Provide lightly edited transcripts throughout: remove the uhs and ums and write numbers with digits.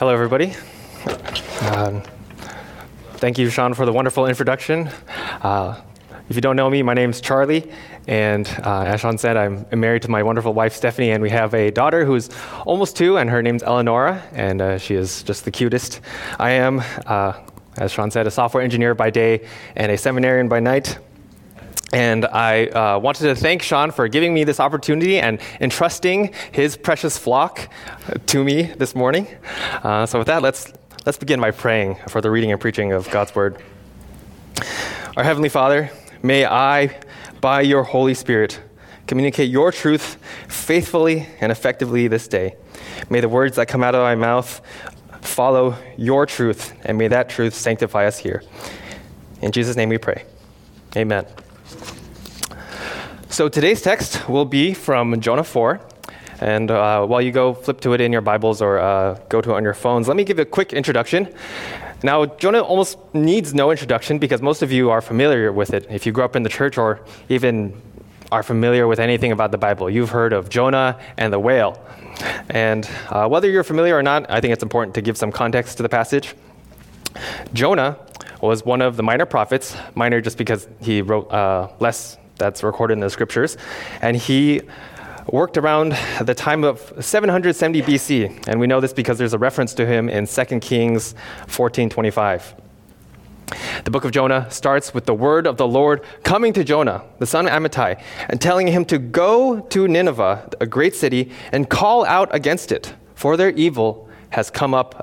Hello, everybody. Thank you, Sean, for the wonderful introduction. If you don't know me, my name's Charlie, and as Sean said, I'm married to my wonderful wife, Stephanie, and we have a daughter who's almost 2, and her name's Eleonora, and she is just the cutest. I am, as Sean said, a software engineer by day and a seminarian by night. And I wanted to thank Sean for giving me this opportunity and entrusting his precious flock to me this morning. So with that, let's begin by praying for the reading and preaching of God's Word. Our Heavenly Father, may I, by your Holy Spirit, communicate your truth faithfully and effectively this day. May the words that come out of my mouth follow your truth, and may that truth sanctify us here. In Jesus' name we pray. Amen. So today's text will be from Jonah 4, and while you go flip to it in your Bibles or go to it on your phones, let me give a quick introduction. Now, Jonah almost needs no introduction because most of you are familiar with it. If you grew up in the church or even are familiar with anything about the Bible, you've heard of Jonah and the whale. And whether you're familiar or not, I think it's important to give some context to the passage. Jonah was one of the minor prophets, minor just because he wrote less that's recorded in the scriptures, and he worked around the time of 770 BC, and we know this because there's a reference to him in 2 Kings 14:25. The book of Jonah starts with the word of the Lord coming to Jonah, the son of Amittai, and telling him to go to Nineveh, a great city, and call out against it, for their evil has come up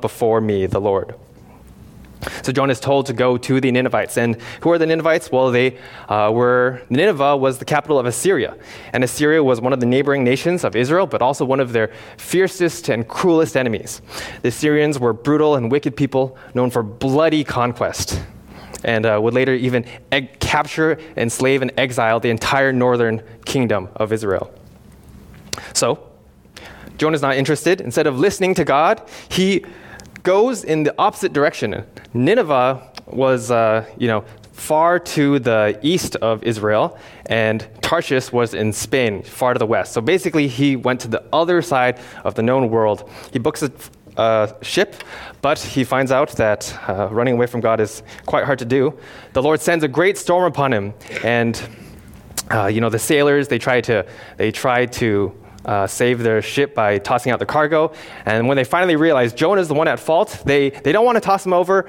before me, the Lord. So Jonah is told to go to the Ninevites. And who are the Ninevites? Well, they Nineveh was the capital of Assyria. And Assyria was one of the neighboring nations of Israel, but also one of their fiercest and cruelest enemies. The Assyrians were brutal and wicked people known for bloody conquest and would later even capture, enslave, and exile the entire northern kingdom of Israel. So Jonah's not interested. Instead of listening to God, he goes in the opposite direction. Nineveh was, far to the east of Israel, and Tarshish was in Spain, far to the west. So basically, he went to the other side of the known world. He books a ship, but he finds out that running away from God is quite hard to do. The Lord sends a great storm upon him, and the sailors they try to save their ship by tossing out the cargo. And when they finally realize Jonah's the one at fault, they don't want to toss him over.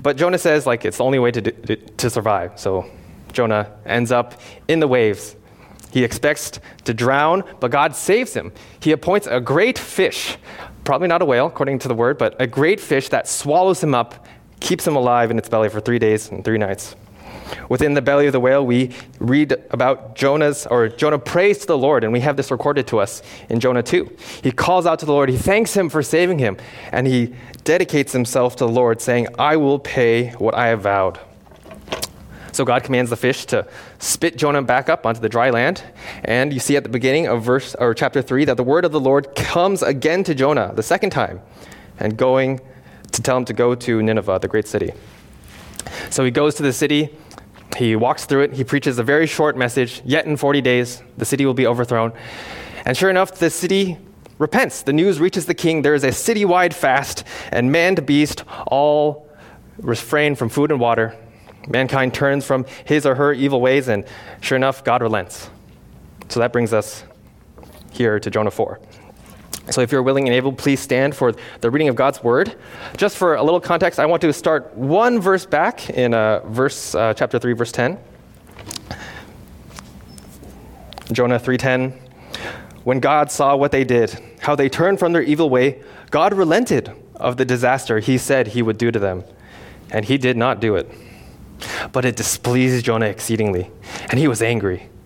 But Jonah says, it's the only way to survive. So Jonah ends up in the waves. He expects to drown, but God saves him. He appoints a great fish, probably not a whale, according to the word, but a great fish that swallows him up, keeps him alive in its belly for 3 days and 3 nights. Within the belly of the whale, we read about Jonah prays to the Lord, and we have this recorded to us in Jonah 2. He calls out to the Lord, he thanks him for saving him, and he dedicates himself to the Lord, saying, I will pay what I have vowed. So God commands the fish to spit Jonah back up onto the dry land, and you see at the beginning of chapter 3 that the word of the Lord comes again to Jonah the second time, and going to tell him to go to Nineveh, the great city. So he goes to the city. He walks through it. He preaches a very short message, yet in 40 days, the city will be overthrown. And sure enough, the city repents. The news reaches the king. There is a citywide fast, and man to beast all refrain from food and water. Mankind turns from his or her evil ways, and sure enough, God relents. So that brings us here to Jonah 4. So if you're willing and able, please stand for the reading of God's word. Just for a little context, I want to start one verse back in chapter 3, verse 10. Jonah 3:10. When God saw what they did, how they turned from their evil way, God relented of the disaster he said he would do to them, and he did not do it. But it displeased Jonah exceedingly, and he was angry.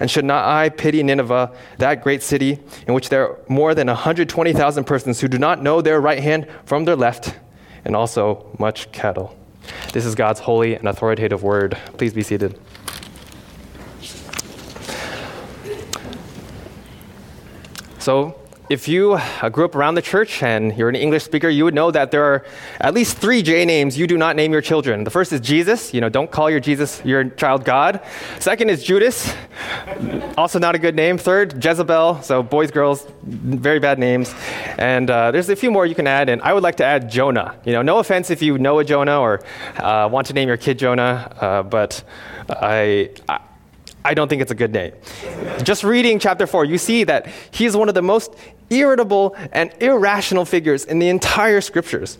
And should not I pity Nineveh, that great city, in which there are more than 120,000 persons who do not know their right hand from their left, and also much cattle?" This is God's holy and authoritative word. Please be seated. So if you grew up around the church and you're an English speaker, you would know that there are at least 3 J names you do not name your children. The first is Jesus. You know, don't call your child God. Second is Judas, also not a good name. Third, Jezebel. So boys, girls, very bad names. And there's a few more you can add. And I would like to add Jonah. You know, no offense if you know a Jonah or want to name your kid Jonah, but I don't think it's a good name. Just reading chapter 4, you see that he is one of the most irritable and irrational figures in the entire scriptures.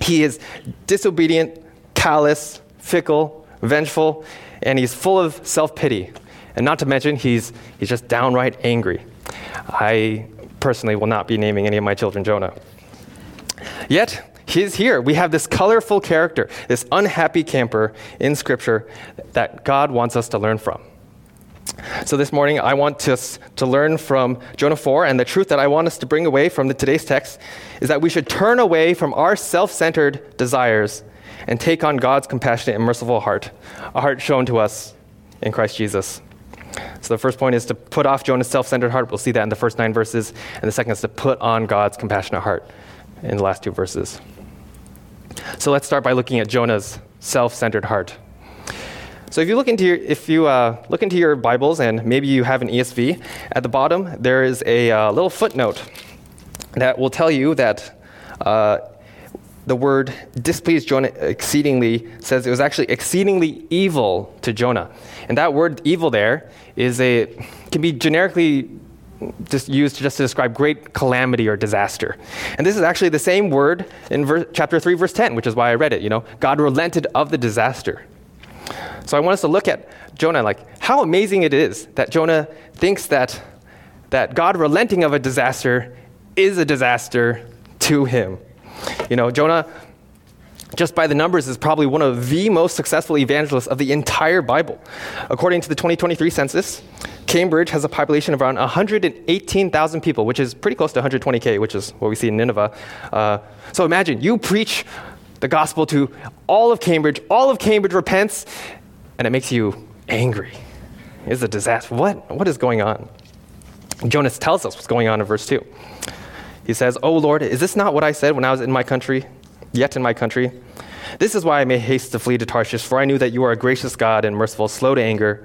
He is disobedient, callous, fickle, vengeful, and he's full of self-pity. And not to mention, he's just downright angry. I personally will not be naming any of my children Jonah. Yet, he's here. We have this colorful character, this unhappy camper in scripture that God wants us to learn from. So this morning, I want us to learn from Jonah 4, and the truth that I want us to bring away from today's text is that we should turn away from our self-centered desires and take on God's compassionate and merciful heart, a heart shown to us in Christ Jesus. So the first point is to put off Jonah's self-centered heart. We'll see that in the first 9 verses, and the second is to put on God's compassionate heart in the last 2 verses. So let's start by looking at Jonah's self-centered heart. So if you look into your Bibles, and maybe you have an ESV, at the bottom there is a little footnote that will tell you that the word "displeased Jonah exceedingly" says it was actually exceedingly evil to Jonah, and that word "evil" there can be generically just used to describe great calamity or disaster. And this is actually the same word in chapter 3, verse 10, which is why I read it. You know, God relented of the disaster. So I want us to look at Jonah, like how amazing it is that Jonah thinks that God relenting of a disaster is a disaster to him. You know, Jonah, just by the numbers, is probably one of the most successful evangelists of the entire Bible. According to the 2023 census, Cambridge has a population of around 118,000 people, which is pretty close to 120K, which is what we see in Nineveh. So imagine, you preach the gospel to all of Cambridge repents, and it makes you angry. It's a disaster. What is going on? Jonah tells us what's going on in verse 2. He says, "O Lord, is this not what I said when I was in my country? This is why I made haste to flee to Tarshish, for I knew that you are a gracious God and merciful, slow to anger,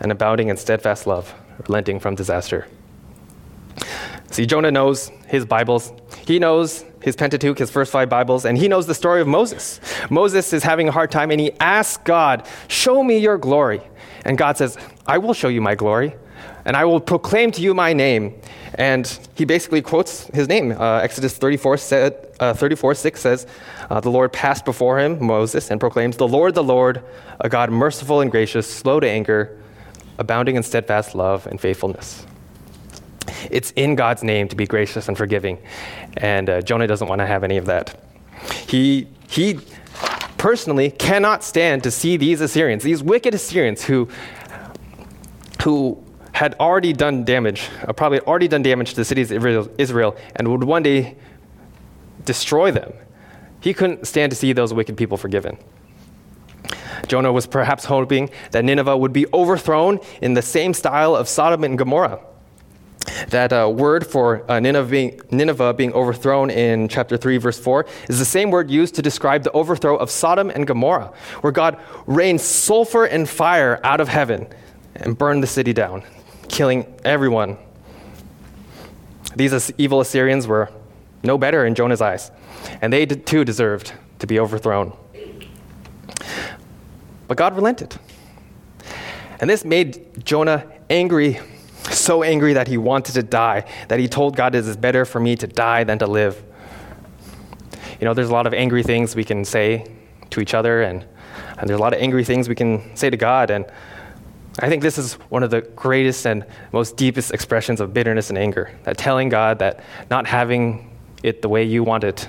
and abounding in steadfast love, relenting from disaster." See, Jonah knows his Bibles. He knows his Pentateuch, his first 5 Bibles, and he knows the story of Moses. Moses is having a hard time, and he asks God, "Show me your glory." And God says, "I will show you my glory, and I will proclaim to you my name." And he basically quotes his name. Exodus 34:6 says, "The Lord passed before him," Moses, "and proclaims, 'The Lord, a God merciful and gracious, slow to anger, abounding in steadfast love and faithfulness.'" It's in God's name to be gracious and forgiving, and Jonah doesn't want to have any of that. He personally cannot stand to see these Assyrians, these wicked Assyrians who had already done damage, to the cities of Israel, and would one day destroy them. He couldn't stand to see those wicked people forgiven. Jonah was perhaps hoping that Nineveh would be overthrown in the same style of Sodom and Gomorrah. That word for Nineveh being overthrown in chapter 3, verse 4 is the same word used to describe the overthrow of Sodom and Gomorrah, where God rained sulfur and fire out of heaven and burned the city down, killing everyone. These evil Assyrians were no better in Jonah's eyes, and they too deserved to be overthrown. But God relented. And this made Jonah angry, so angry that he wanted to die, that he told God, it is better for me to die than to live. You know, there's a lot of angry things we can say to each other, and there's a lot of angry things we can say to God. And I think this is one of the greatest and most deepest expressions of bitterness and anger, that telling God that not having it the way you want it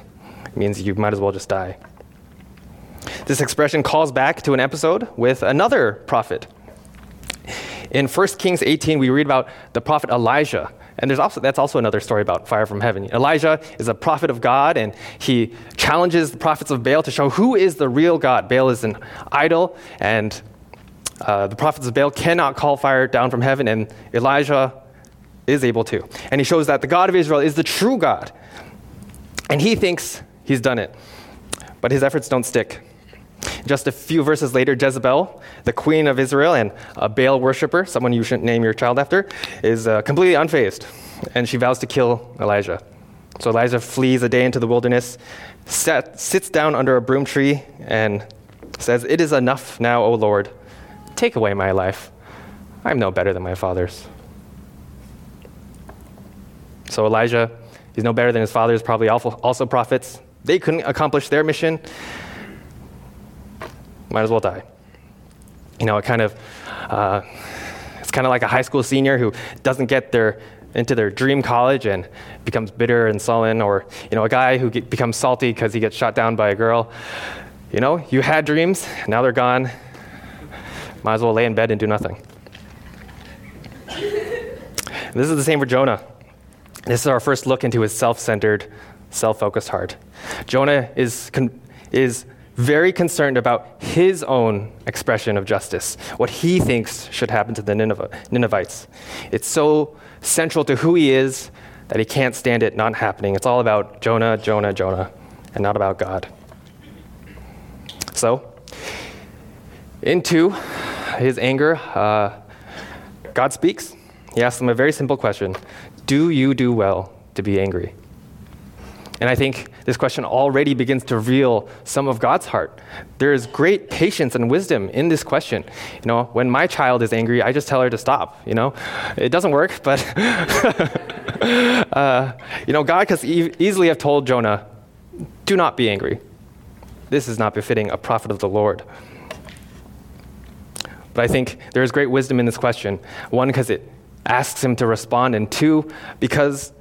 means you might as well just die. This expression calls back to an episode with another prophet. In 1 Kings 18, we read about the prophet Elijah, and that's also another story about fire from heaven. Elijah is a prophet of God, and he challenges the prophets of Baal to show who is the real God. Baal is an idol, and the prophets of Baal cannot call fire down from heaven, and Elijah is able to. And he shows that the God of Israel is the true God, and he thinks he's done it, but his efforts don't stick. Just a few verses later, Jezebel, the queen of Israel and a Baal worshiper, someone you shouldn't name your child after, is completely unfazed, and she vows to kill Elijah. So Elijah flees a day into the wilderness, sits down under a broom tree, and says, "It is enough now, O Lord. Take away my life. I'm no better than my fathers." So Elijah, he's no better than his fathers, probably also prophets. They couldn't accomplish their mission. Might as well die. You know, it's kind of like a high school senior who doesn't get into their dream college and becomes bitter and sullen, or, you know, a guy who becomes salty because he gets shot down by a girl. You know, you had dreams, now they're gone. Might as well lay in bed and do nothing. This is the same for Jonah. This is our first look into his self-centered, self-focused heart. Jonah is very concerned about his own expression of justice, what he thinks should happen to the Ninevites. It's so central to who he is that he can't stand it not happening. It's all about Jonah, Jonah, Jonah, and not about God. So, into his anger, God speaks. He asks them a very simple question. Do you do well to be angry? And I think this question already begins to reveal some of God's heart. There is great patience and wisdom in this question. You know, when my child is angry, I just tell her to stop, you know. It doesn't work, but, you know, God could easily have told Jonah, do not be angry. This is not befitting a prophet of the Lord. But I think there is great wisdom in this question. One, because it asks him to respond, and two, because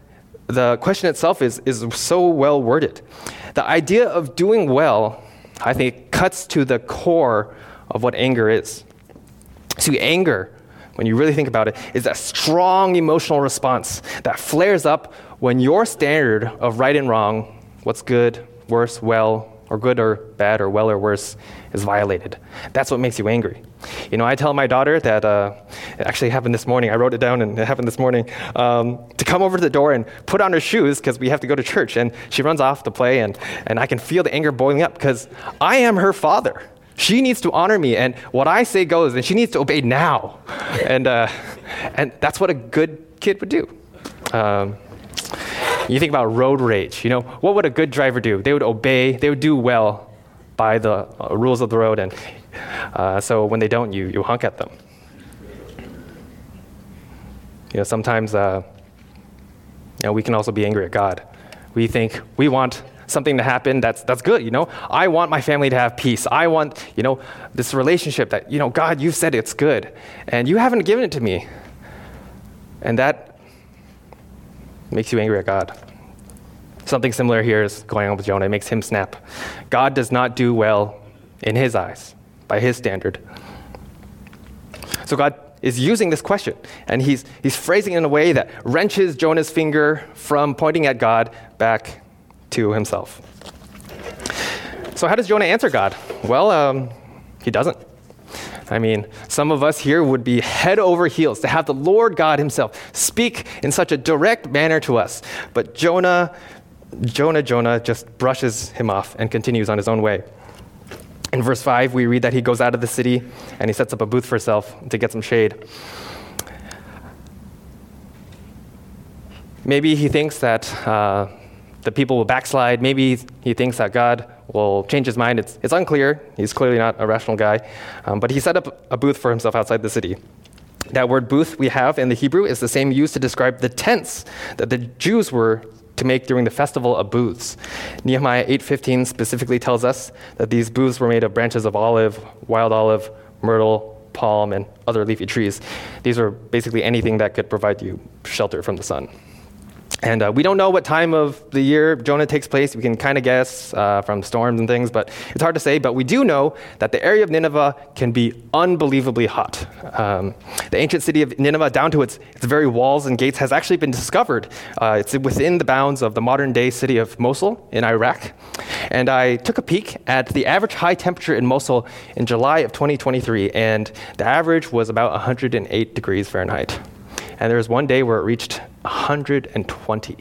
the question itself is so well worded. The idea of doing well, I think, cuts to the core of what anger is. See, anger, when you really think about it, is a strong emotional response that flares up when your standard of right and wrong, what's good, worse, well, or good or bad, or well or worse, is violated. That's what makes you angry. You know, I tell my daughter that, it actually happened this morning, I wrote it down and it happened this morning, to come over to the door and put on her shoes because we have to go to church, and she runs off to play, and I can feel the anger boiling up because I am her father. She needs to honor me, and what I say goes, and she needs to obey now. And that's what a good kid would do. You think about road rage. You know, what would a good driver do? They would obey. They would do well by the rules of the road. And so when they don't, you honk at them. You know, sometimes you know, we can also be angry at God. We think we want something to happen that's good. You know, I want my family to have peace. I want, you know, this relationship that, you know, God, you said it's good, and you haven't given it to me, and that makes you angry at God. Something similar here is going on with Jonah. It makes him snap. God does not do well in his eyes, by his standard. So God is using this question, and he's phrasing it in a way that wrenches Jonah's finger from pointing at God back to himself. So how does Jonah answer God? Well, he doesn't. I mean, some of us here would be head over heels to have the Lord God himself speak in such a direct manner to us. But Jonah just brushes him off and continues on his own way. In verse 5, we read that he goes out of the city and he sets up a booth for himself to get some shade. Maybe he thinks that the people will backslide. Maybe he thinks that God will change his mind. It's unclear. He's clearly not a rational guy. But he set up a booth for himself outside the city. That word booth we have in the Hebrew is the same used to describe the tents that the Jews were to make during the festival of booths. Nehemiah 8:15 specifically tells us that these booths were made of branches of olive, wild olive, myrtle, palm, and other leafy trees. These were basically anything that could provide you shelter from the sun. And we don't know what time of the year Jonah takes place. We can kind of guess from storms and things, but it's hard to say. But we do know that the area of Nineveh can be unbelievably hot. The ancient city of Nineveh, down to its very walls and gates, has actually been discovered. It's within the bounds of the modern-day city of Mosul in Iraq. And I took a peek at the average high temperature in Mosul in July of 2023, and the average was about 108 degrees Fahrenheit. And there was one day where it reached 120.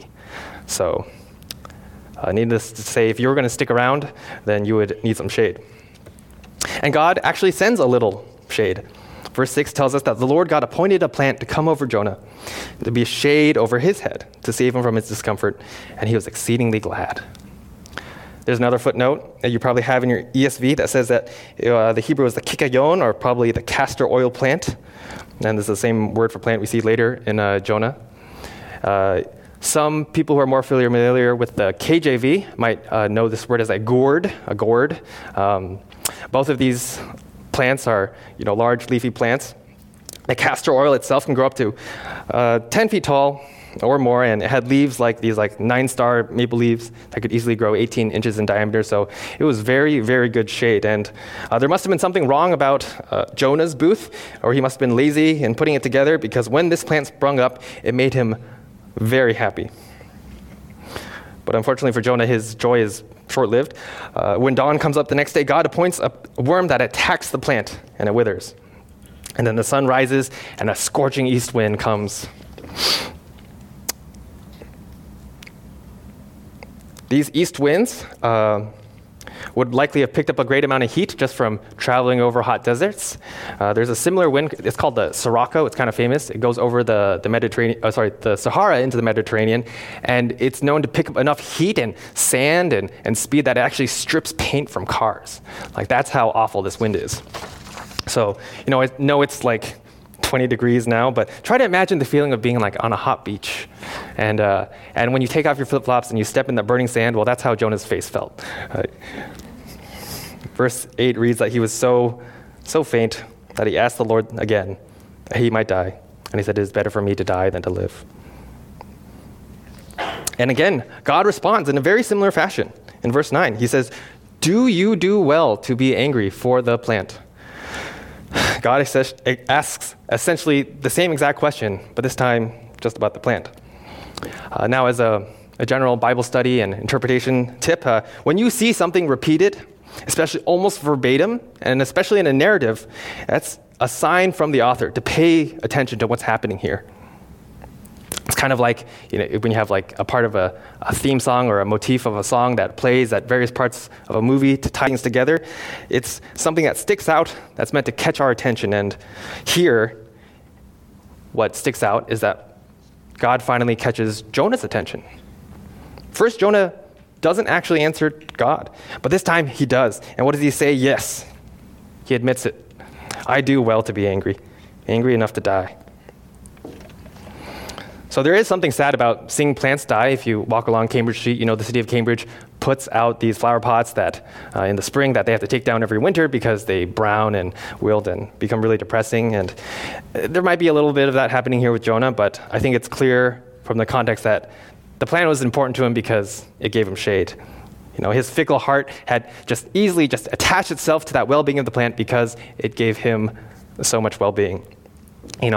So needless to say, if you were going to stick around, then you would need some shade. And God actually sends a little shade. Verse 6 tells us that the Lord God appointed a plant to come over Jonah, to be a shade over his head, to save him from his discomfort, and he was exceedingly glad. There's another footnote that you probably have in your ESV that says that the Hebrew is the kikayon, or probably the castor oil plant. And this is the same word for plant we see later in Jonah. Some people who are more familiar with the KJV might know this word as a gourd. Both of these plants are, large leafy plants. The castor oil itself can grow up to 10 feet tall or more, and it had leaves like these, nine-star maple leaves that could easily grow 18 inches in diameter. So it was very, very good shade. And there must have been something wrong about Jonah's booth, or he must have been lazy in putting it together, because when this plant sprung up, it made him very happy. But unfortunately for Jonah, his joy is short-lived. When dawn comes up the next day, God appoints a worm that attacks the plant, and it withers. And then the sun rises, and a scorching east wind comes. These east winds would likely have picked up a great amount of heat just from traveling over hot deserts. There's a similar wind. It's called the Sirocco. It's kind of famous. It goes over the Sahara into the Mediterranean, and it's known to pick up enough heat and sand and speed that it actually strips paint from cars. That's how awful this wind is. So, I know it's 20 degrees now, but try to imagine the feeling of being on a hot beach. And when you take off your flip-flops and you step in the burning sand, well, that's how Jonah's face felt. Verse 8 reads that he was so faint that he asked the Lord again that he might die. And he said, "It is better for me to die than to live." And again, God responds in a very similar fashion. In verse 9, he says, "Do you do well to be angry for the plant?" God asks essentially the same exact question, but this time just about the plant. Now, as a general Bible study and interpretation tip, when you see something repeated, especially almost verbatim, and especially in a narrative, that's a sign from the author to pay attention to what's happening here. It's kind of like when you have a part of a theme song or a motif of a song that plays at various parts of a movie to tie things together. It's something that sticks out that's meant to catch our attention. And here, what sticks out is that God finally catches Jonah's attention. First, Jonah doesn't actually answer God, but this time he does. And what does he say? Yes, he admits it. I do well to be angry enough to die. So there is something sad about seeing plants die. If you walk along Cambridge Street, the city of Cambridge puts out these flower pots that in the spring that they have to take down every winter because they brown and wilt and become really depressing. And there might be a little bit of that happening here with Jonah, but I think it's clear from the context that the plant was important to him because it gave him shade. His fickle heart had easily attached itself to that well-being of the plant because it gave him so much well-being. You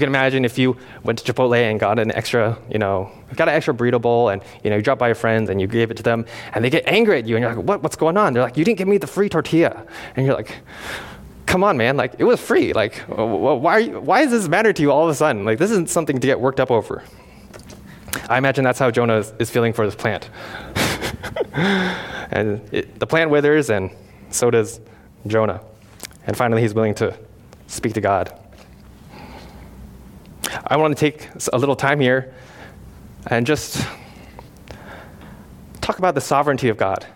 can imagine if you went to Chipotle and got an extra burrito bowl and, you dropped by your friends and you gave it to them and they get angry at you and you're like, what's going on? They're like, you didn't give me the free tortilla. And you're like, come on, man, it was free. Why does this matter to you all of a sudden? This isn't something to get worked up over. I imagine that's how Jonah is feeling for this plant. And the plant withers and so does Jonah. And finally, he's willing to speak to God. I want to take a little time here and just talk about the sovereignty of God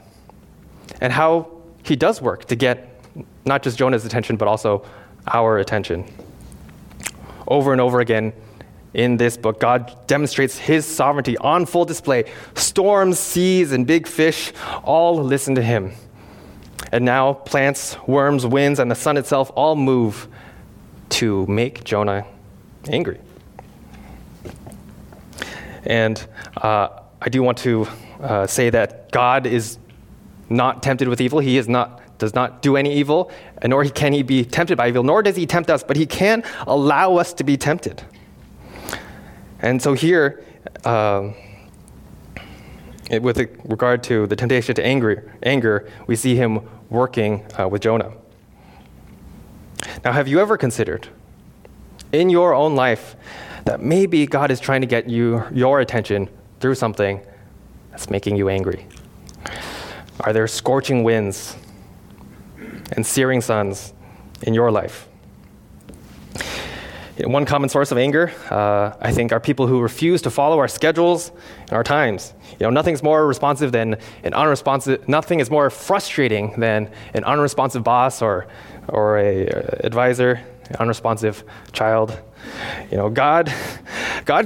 and how he does work to get not just Jonah's attention, but also our attention. Over and over again in this book, God demonstrates his sovereignty on full display. Storms, seas, and big fish all listen to him. And now plants, worms, winds, and the sun itself all move to make Jonah angry. And I do want to say that God is not tempted with evil. He does not do any evil, and nor can he be tempted by evil, nor does he tempt us, but he can allow us to be tempted. And so here, with regard to the temptation to anger, we see him working with Jonah. Now, have you ever considered in your own life that maybe God is trying to get your attention through something that's making you angry? Are there scorching winds and searing suns in your life? One common source of anger, I think, are people who refuse to follow our schedules and our times. You know, nothing is more frustrating than an unresponsive boss or a advisor, an unresponsive child. You know, God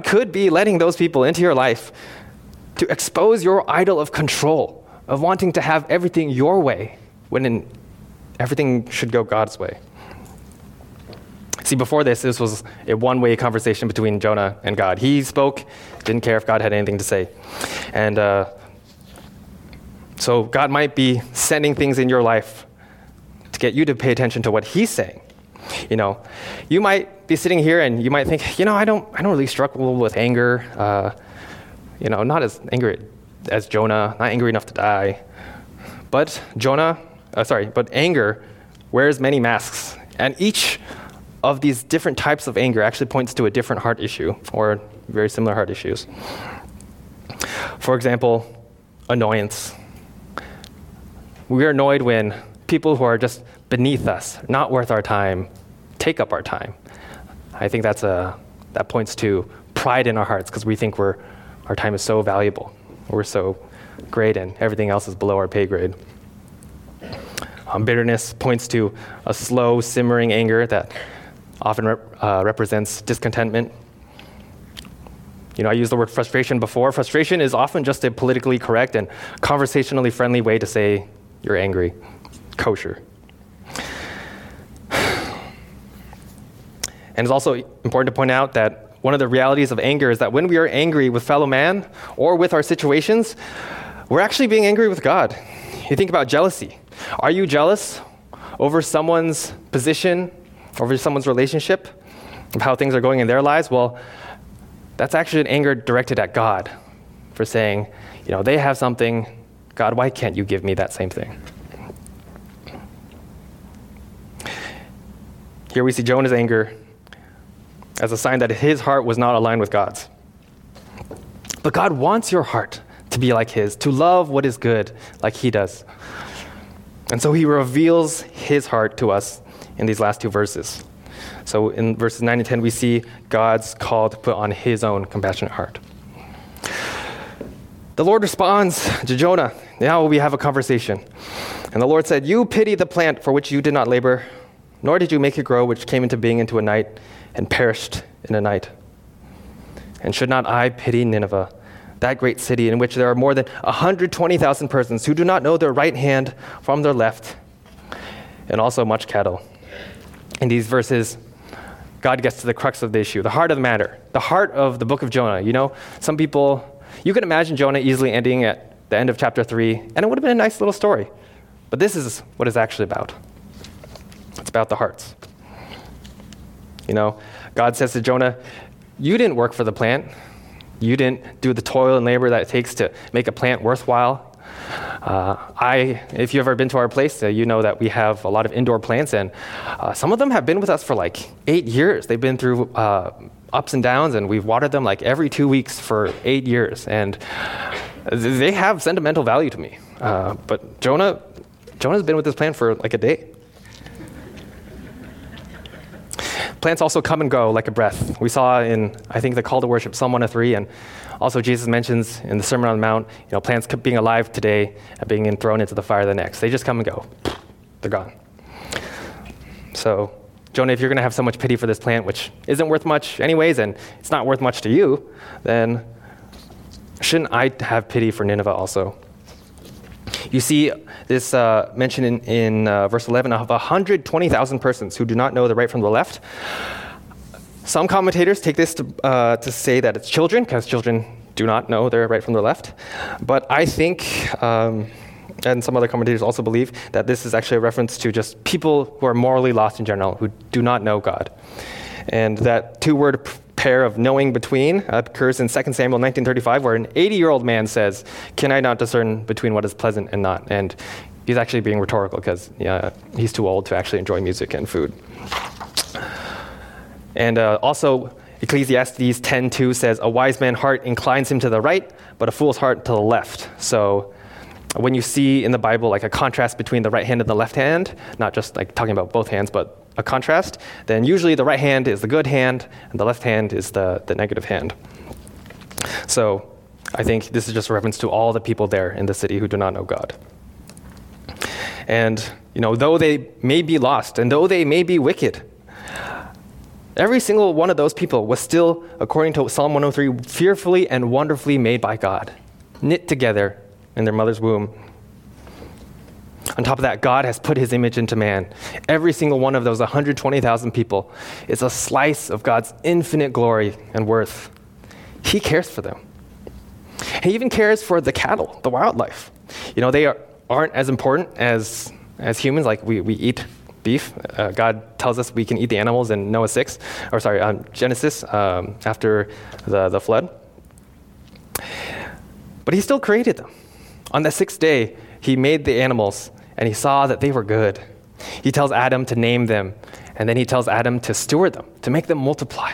could be letting those people into your life to expose your idol of control, of wanting to have everything your way when everything should go God's way. See, before this was a one-way conversation between Jonah and God. He spoke, didn't care if God had anything to say. And so God might be sending things in your life to get you to pay attention to what he's saying. You know, you might be sitting here and you might think, you know, I don't really struggle with anger. You know, not as angry as Jonah, not angry enough to die. But anger wears many masks, and each of these different types of anger actually points to a different heart issue or very similar heart issues. For example, annoyance. We are annoyed when people who are just beneath us, not worth our time, take up our time. I think that points to pride in our hearts because we think our time is so valuable, we're so great, and everything else is below our pay grade. Bitterness points to a slow, simmering anger that often represents discontentment. You know, I used the word frustration before. Frustration is often just a politically correct and conversationally friendly way to say you're angry, kosher. And it's also important to point out that one of the realities of anger is that when we are angry with fellow man or with our situations, we're actually being angry with God. You think about jealousy. Are you jealous over someone's position, over someone's relationship, of how things are going in their lives? Well, that's actually an anger directed at God for saying, you know, they have something. God, why can't you give me that same thing? Here we see Jonah's anger as a sign that his heart was not aligned with God's. But God wants your heart to be like his, to love what is good like he does. And so he reveals his heart to us in these last two verses. So in verses 9 and 10, we see God's call to put on his own compassionate heart. The Lord responds to Jonah. Now we have a conversation. And the Lord said, "You pity the plant for which you did not labor, nor did you make it grow, which came into being into a night and perished in a night. And should not I pity Nineveh, that great city in which there are more than 120,000 persons who do not know their right hand from their left, and also much cattle?" In these verses, God gets to the crux of the issue, the heart of the matter, the heart of the book of Jonah. You know, some people, you can imagine Jonah easily ending at the end of chapter 3, and it would have been a nice little story. But this is what it's actually about. It's about the hearts. You know, God says to Jonah, you didn't work for the plant. You didn't do the toil and labor that it takes to make a plant worthwhile. If you've ever been to our place, you know that we have a lot of indoor plants, and some of them have been with us for like 8 years. They've been through ups and downs, and we've watered them like every 2 weeks for 8 years, and they have sentimental value to me. But Jonah's been with this plant for like a day. Plants also come and go like a breath. We saw in, I think, the call to worship, Psalm 103, and also Jesus mentions in the Sermon on the Mount, you know, plants being alive today and being thrown into the fire the next. They just come and go. They're gone. So, Jonah, if you're going to have so much pity for this plant, which isn't worth much anyways, and it's not worth much to you, then shouldn't I have pity for Nineveh also? You see this mention in verse 11 of 120,000 persons who do not know the right from the left. Some commentators take this to say that it's children, because children do not know their right from their left. But I think, and some other commentators also believe, that this is actually a reference to just people who are morally lost in general, who do not know God. And that two-word pair of knowing between occurs in 2 Samuel 19:35, where an 80-year-old man says, "Can I not discern between what is pleasant and not?" And he's actually being rhetorical because he's too old to actually enjoy music and food. And also Ecclesiastes 10:2 says, "A wise man's heart inclines him to the right, but a fool's heart to the left." So when you see in the Bible like a contrast between the right hand and the left hand, not just like talking about both hands, but a contrast, then usually the right hand is the good hand and the left hand is the negative hand. So I think this is just a reference to all the people there in the city who do not know God. And, you know, though they may be lost and though they may be wicked, every single one of those people was still, according to Psalm 103, fearfully and wonderfully made by God, knit together in their mother's womb. On top of that, God has put his image into man. Every single one of those 120,000 people is a slice of God's infinite glory and worth. He cares for them. He even cares for the cattle, the wildlife. You know, they aren't as important as humans. Like we eat beef. God tells us we can eat the animals in Genesis, after the flood. But he still created them. On the sixth day, he made the animals, and he saw that they were good. He tells Adam to name them, and then he tells Adam to steward them, to make them multiply.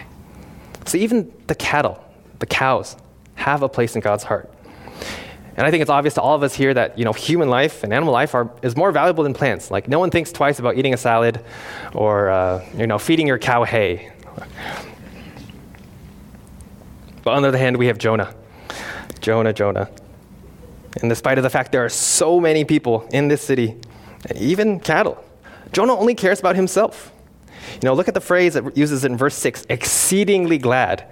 So even the cattle, the cows, have a place in God's heart. And I think it's obvious to all of us here that, you know, human life and animal life is more valuable than plants. Like, no one thinks twice about eating a salad or, feeding your cow hay. But on the other hand, we have Jonah. And despite of the fact there are so many people in this city, even cattle, Jonah only cares about himself. You know, look at the phrase that uses in verse 6, exceedingly glad.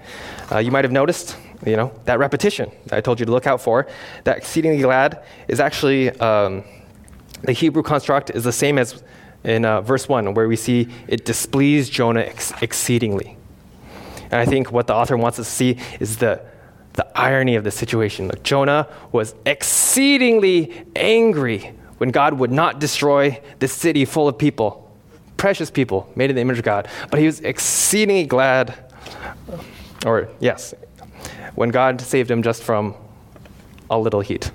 You might have noticed, you know, that repetition that I told you to look out for. That exceedingly glad is actually, the Hebrew construct is the same as in verse 1, where we see it displeased Jonah exceedingly. And I think what the author wants us to see is the irony of the situation. Look, Jonah was exceedingly angry when God would not destroy this city full of people, precious people made in the image of God. But he was exceedingly glad, when God saved him just from a little heat.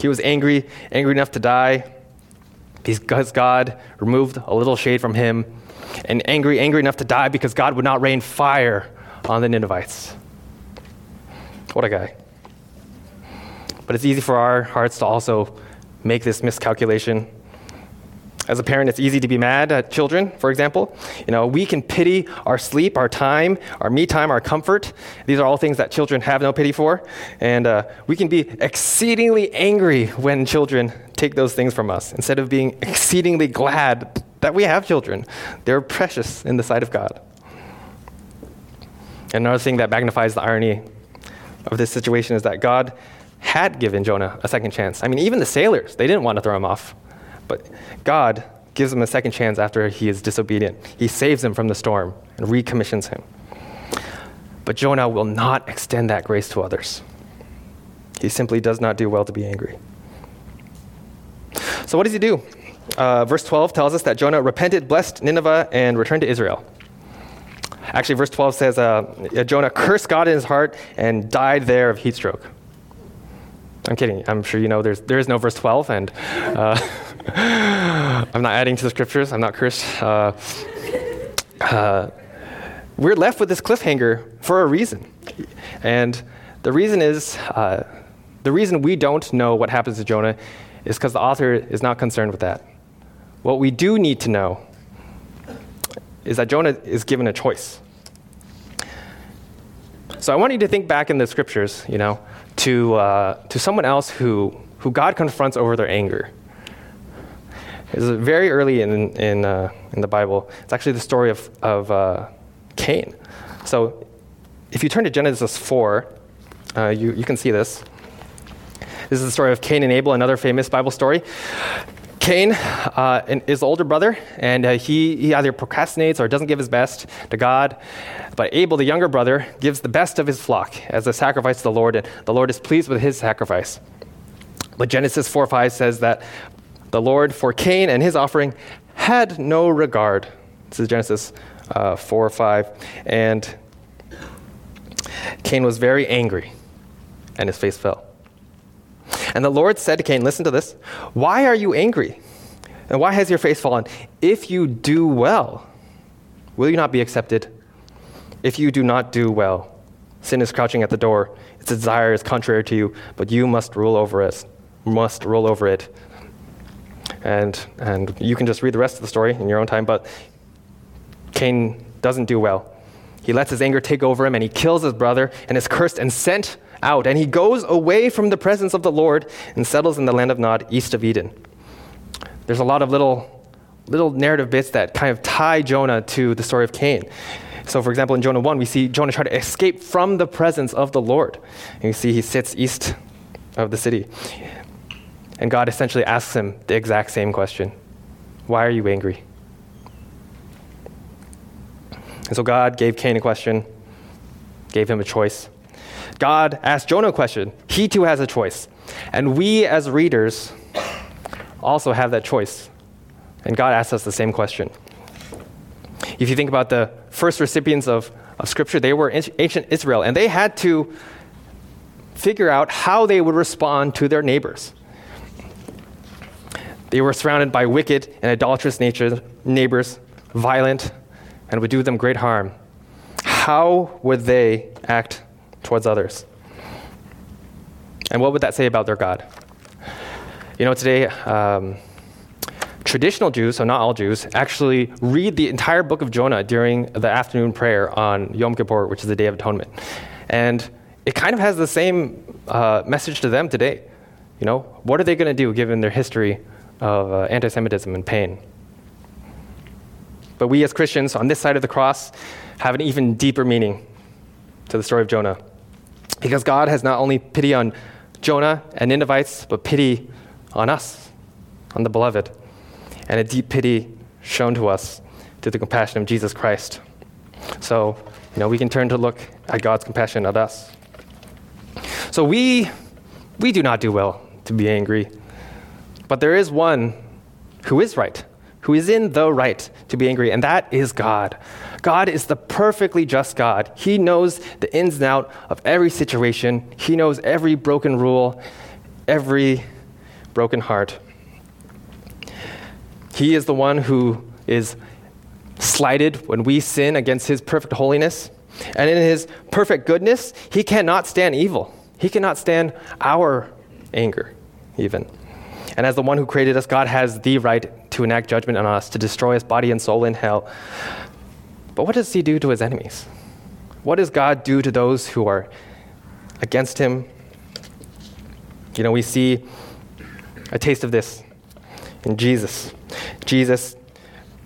He was angry enough to die because God removed a little shade from him, and angry enough to die because God would not rain fire on the Ninevites. What a guy. But it's easy for our hearts to also make this miscalculation. As a parent, it's easy to be mad at children, for example. You know, we can pity our sleep, our time, our me time, our comfort. These are all things that children have no pity for. And we can be exceedingly angry when children take those things from us, instead of being exceedingly glad that we have children. They're precious in the sight of God. Another thing that magnifies the irony of this situation is that God had given Jonah a second chance. I mean, even the sailors, they didn't want to throw him off. But God gives him a second chance after he is disobedient. He saves him from the storm and recommissions him. But Jonah will not extend that grace to others. He simply does not do well to be angry. So what does he do? Verse 12 tells us that Jonah repented, blessed Nineveh, and returned to Israel. Actually, verse 12 says, Jonah cursed God in his heart and died there of heat stroke. I'm kidding. I'm sure you know there is no verse 12, and I'm not adding to the scriptures. I'm not cursed. We're left with this cliffhanger for a reason. And the reason is, the reason we don't know what happens to Jonah is because the author is not concerned with that. What we do need to know is that Jonah is given a choice. So I want you to think back in the scriptures, to someone else who God confronts over their anger. It's very early in the Bible. It's actually the story of Cain. So if you turn to Genesis 4, you can see this. This is the story of Cain and Abel, another famous Bible story. Cain is the older brother, and he either procrastinates or doesn't give his best to God. But Abel, the younger brother, gives the best of his flock as a sacrifice to the Lord, and the Lord is pleased with his sacrifice. But Genesis 4:5 says that the Lord for Cain and his offering had no regard. This is Genesis 4:5. And Cain was very angry, and his face fell. And the Lord said to Cain, listen to this, why are you angry? And why has your face fallen? If you do well, will you not be accepted? If you do not do well, sin is crouching at the door. Its desire is contrary to you, but you must rule over it. And you can just read the rest of the story in your own time, but Cain doesn't do well. He lets his anger take over him, and he kills his brother, and is cursed and sent out, and he goes away from the presence of the Lord and settles in the land of Nod, east of Eden. There's a lot of little narrative bits that kind of tie Jonah to the story of Cain. So for example, in Jonah 1, we see Jonah try to escape from the presence of the Lord. And you see he sits east of the city. And God essentially asks him the exact same question. Why are you angry? And so God gave Cain a question, gave him a choice. God asked Jonah a question. He too has a choice. And we as readers also have that choice. And God asks us the same question. If you think about the first recipients of Scripture, they were ancient Israel, and they had to figure out how they would respond to their neighbors. They were surrounded by wicked and idolatrous neighbors, violent, and would do them great harm. How would they act towards others? And what would that say about their God? Today, traditional Jews, so not all Jews, actually read the entire book of Jonah during the afternoon prayer on Yom Kippur, which is the Day of Atonement. And it kind of has the same message to them today. What are they going to do given their history of anti-Semitism and pain? But we as Christians on this side of the cross have an even deeper meaning to the story of Jonah, because God has not only pity on Jonah and Ninevites, but pity on us, on the beloved, and a deep pity shown to us through the compassion of Jesus Christ. So, we can turn to look at God's compassion at us. So we do not do well to be angry, but there is one who is right, who is in the right to be angry, and that is God. God is the perfectly just God. He knows the ins and out of every situation. He knows every broken rule, every broken heart. He is the one who is slighted when we sin against his perfect holiness. And in his perfect goodness, he cannot stand evil. He cannot stand our anger, even. And as the one who created us, God has the right to enact judgment on us, to destroy us body and soul in hell. But what does he do to his enemies? What does God do to those who are against him? We see a taste of this in Jesus. Jesus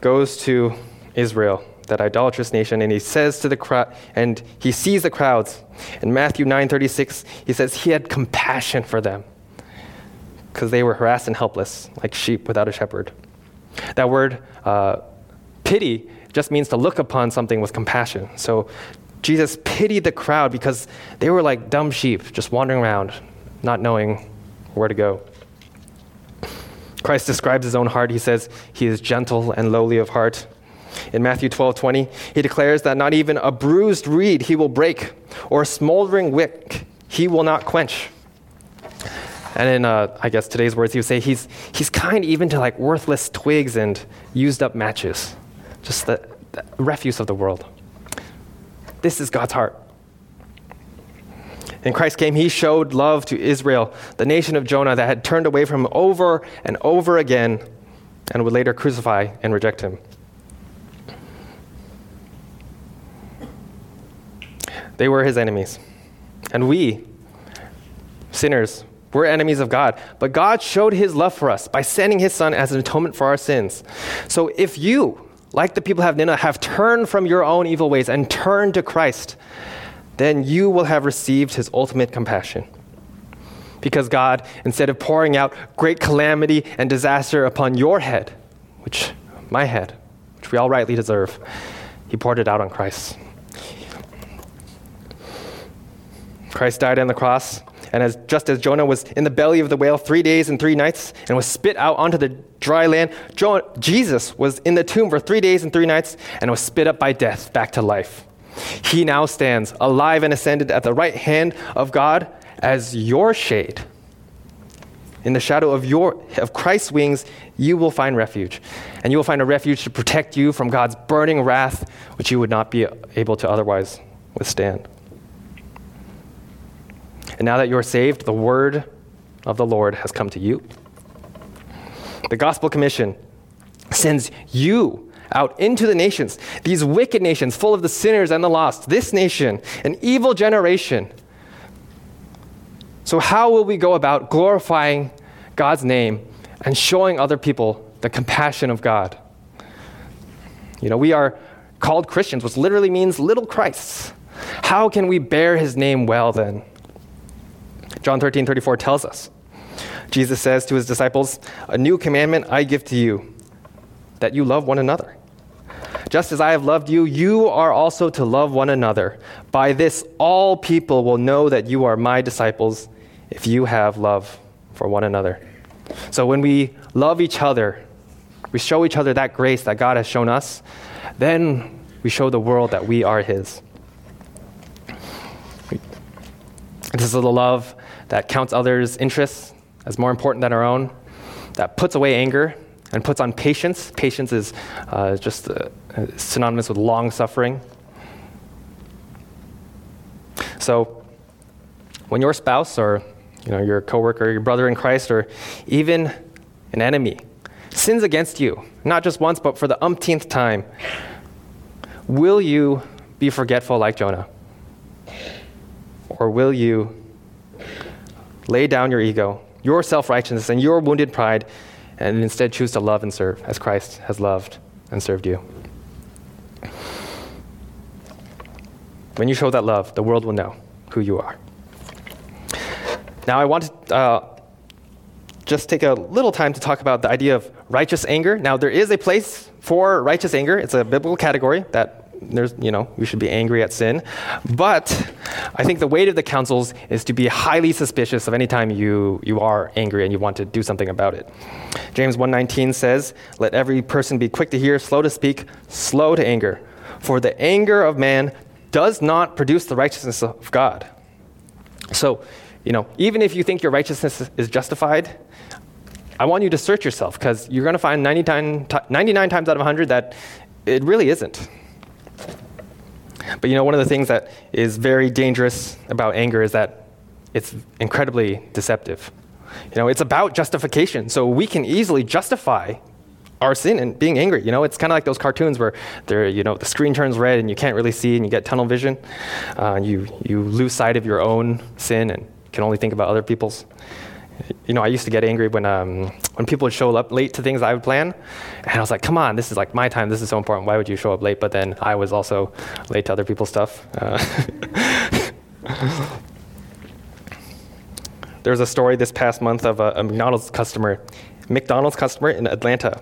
goes to Israel, that idolatrous nation, and he says to the crowd, and he sees the crowds. In Matthew 9:36, he says he had compassion for them, because they were harassed and helpless, like sheep without a shepherd. That word, pity, just means to look upon something with compassion. So Jesus pitied the crowd because they were like dumb sheep, just wandering around, not knowing where to go. Christ describes his own heart. He says he is gentle and lowly of heart. In Matthew 12:20, he declares that not even a bruised reed he will break, or a smoldering wick he will not quench. And in, I guess, today's words, he would say he's kind even to like worthless twigs and used up matches, just the refuse of the world. This is God's heart. In Christ came, he showed love to Israel, the nation of Jonah that had turned away from him over and over again and would later crucify and reject him. They were his enemies. And we, sinners, we're enemies of God. But God showed his love for us by sending his son as an atonement for our sins. So if you, like the people of Nineveh, have turned from your own evil ways and turned to Christ, then you will have received his ultimate compassion. Because God, instead of pouring out great calamity and disaster upon your head, which we all rightly deserve, he poured it out on Christ. Christ died on the cross, and just as Jonah was in the belly of the whale 3 days and 3 nights and was spit out onto the dry land, Jesus was in the tomb for 3 days and 3 nights and was spit up by death back to life. He now stands alive and ascended at the right hand of God as your shade. In the shadow of Christ's wings, you will find refuge. And you will find a refuge to protect you from God's burning wrath, which you would not be able to otherwise withstand. And now that you're saved, the word of the Lord has come to you. The Gospel Commission sends you out into the nations, these wicked nations full of the sinners and the lost, this nation, an evil generation. So how will we go about glorifying God's name and showing other people the compassion of God? You know, we are called Christians, which literally means little Christs. How can we bear his name well then? John 13:34 tells us, Jesus says to his disciples, "A new commandment I give to you, that you love one another. Just as I have loved you, you are also to love one another. By this, all people will know that you are my disciples if you have love for one another." So when we love each other, we show each other that grace that God has shown us, then we show the world that we are his. This is the love that counts others' interests as more important than our own, that puts away anger and puts on patience. Patience is just synonymous with long suffering. So when your spouse or your coworker, your brother in Christ, or even an enemy sins against you, not just once but for the umpteenth time, will you be forgetful like Jonah? Or will you lay down your ego, your self-righteousness, and your wounded pride, and instead choose to love and serve as Christ has loved and served you? When you show that love, the world will know who you are. Now I want to just take a little time to talk about the idea of righteous anger. Now there is a place for righteous anger. It's a biblical category that we should be angry at sin. But I think the weight of the counsels is to be highly suspicious of any time you are angry and you want to do something about it. James 1:19 says, "Let every person be quick to hear, slow to speak, slow to anger. For the anger of man does not produce the righteousness of God." So, even if you think your righteousness is justified, I want you to search yourself, because you're going to find 99 times out of 100 that it really isn't. But one of the things that is very dangerous about anger is that it's incredibly deceptive. It's about justification. So we can easily justify our sin and being angry. It's kind of like those cartoons where the screen turns red and you can't really see and you get tunnel vision. You lose sight of your own sin and can only think about other people's. I used to get angry when people would show up late to things I would plan. And I was like, come on, this is like my time. This is so important. Why would you show up late? But then I was also late to other people's stuff. There was a story this past month of a McDonald's customer in Atlanta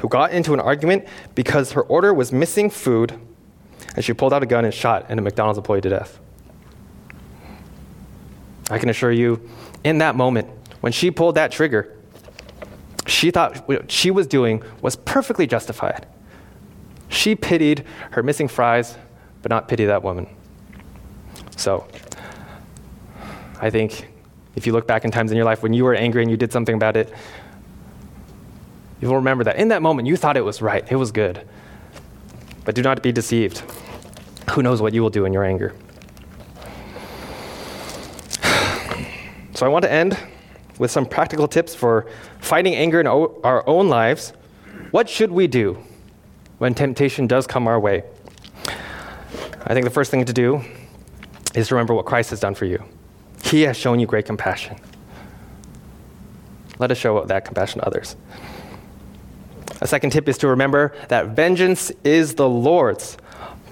who got into an argument because her order was missing food, and she pulled out a gun and shot a McDonald's employee to death. I can assure you, in that moment, when she pulled that trigger, she thought what she was doing was perfectly justified. She pitied her missing fries, but not pity that woman. So, I think if you look back in times in your life when you were angry and you did something about it, you will remember that in that moment you thought it was right, it was good. But do not be deceived. Who knows what you will do in your anger? So I want to end with some practical tips for fighting anger in our own lives. What should we do when temptation does come our way? I think the first thing to do is to remember what Christ has done for you. He has shown you great compassion. Let us show that compassion to others. A second tip is to remember that vengeance is the Lord's.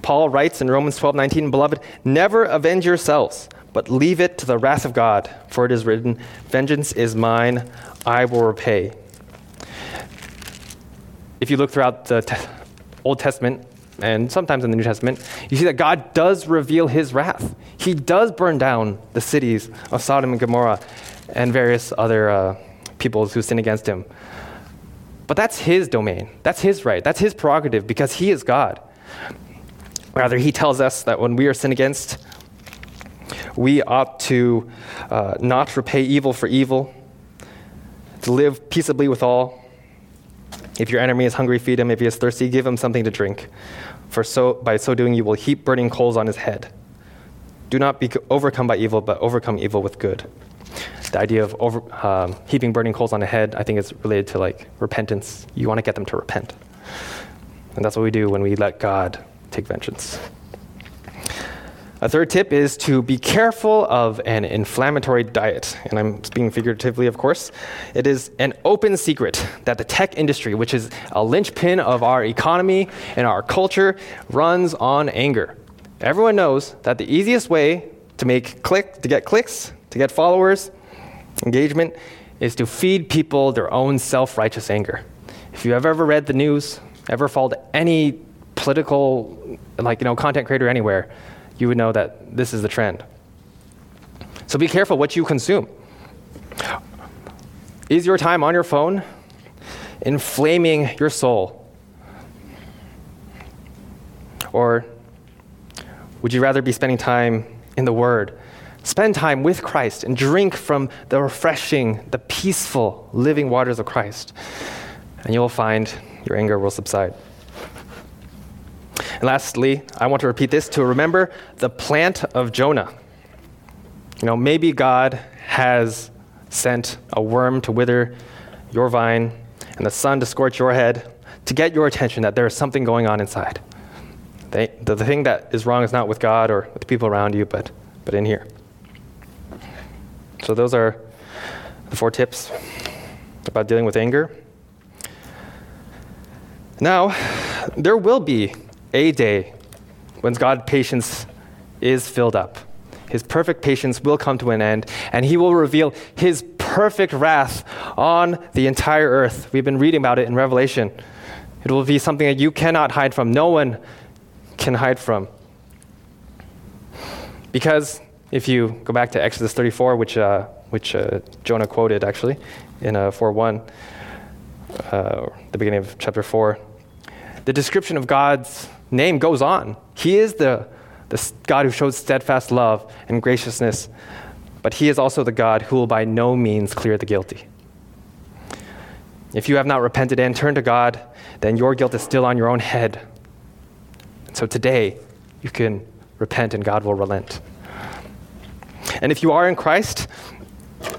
Paul writes in Romans 12:19, "Beloved, never avenge yourselves, but leave it to the wrath of God, for it is written, 'Vengeance is mine, I will repay.'" If you look throughout the Old Testament, and sometimes in the New Testament, you see that God does reveal his wrath. He does burn down the cities of Sodom and Gomorrah and various other peoples who sin against him. But that's his domain. That's his right. That's his prerogative because he is God. Rather, he tells us that when we are sinned against, we ought to not repay evil for evil, to live peaceably with all. If your enemy is hungry, feed him. If he is thirsty, give him something to drink. By so doing, you will heap burning coals on his head. Do not be overcome by evil, but overcome evil with good. The idea of heaping burning coals on the head, I think it's related to repentance. You want to get them to repent. And that's what we do when we let God take vengeance. A third tip is to be careful of an inflammatory diet. And I'm speaking figuratively, of course. It is an open secret that the tech industry, which is a linchpin of our economy and our culture, runs on anger. Everyone knows that the easiest way to get clicks, to get followers, engagement, is to feed people their own self-righteous anger. If you have ever read the news, ever followed any political, content creator anywhere, you would know that this is the trend. So be careful what you consume. Is your time on your phone inflaming your soul? Or would you rather be spending time in the Word? Spend time with Christ and drink from the refreshing, the peaceful, living waters of Christ. And you'll find your anger will subside. And lastly, I want to repeat this, to remember the plant of Jonah. Maybe God has sent a worm to wither your vine and the sun to scorch your head to get your attention that there is something going on inside. The thing that is wrong is not with God or with the people around you, but in here. So those are the four tips about dealing with anger. Now, there will be a day when God's patience is filled up. His perfect patience will come to an end, and he will reveal his perfect wrath on the entire earth. We've been reading about it in Revelation. It will be something that you cannot hide from. No one can hide from. Because if you go back to Exodus 34, which Jonah quoted actually in 4:1, the beginning of chapter 4, the description of God's name goes on. He is the God who shows steadfast love and graciousness, but he is also the God who will by no means clear the guilty. If you have not repented and turned to God, then your guilt is still on your own head. And so today, you can repent and God will relent. And if you are in Christ,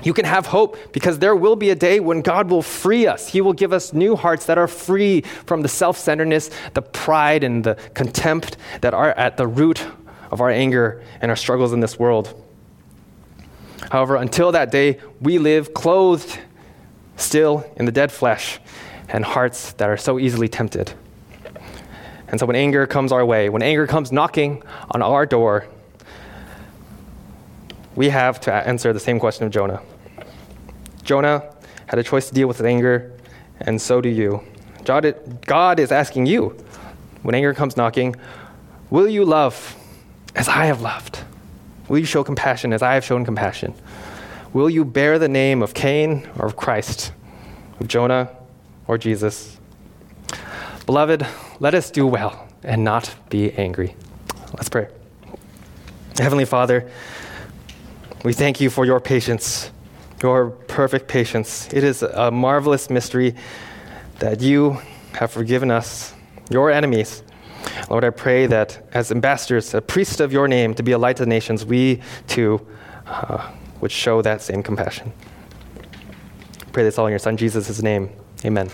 you can have hope because there will be a day when God will free us. He will give us new hearts that are free from the self-centeredness, the pride, and the contempt that are at the root of our anger and our struggles in this world. However, until that day, we live clothed still in the dead flesh and hearts that are so easily tempted. And so when anger comes our way, when anger comes knocking on our door, we have to answer the same question of Jonah. Jonah had a choice to deal with his anger, and so do you. God is asking you, when anger comes knocking, will you love as I have loved? Will you show compassion as I have shown compassion? Will you bear the name of Cain or of Christ, of Jonah or Jesus? Beloved, let us do well and not be angry. Let's pray. Heavenly Father, we thank you for your patience, your perfect patience. It is a marvelous mystery that you have forgiven us, your enemies. Lord, I pray that as ambassadors, a priest of your name, to be a light to the nations, we too would show that same compassion. I pray this all in your Son, Jesus' name. Amen.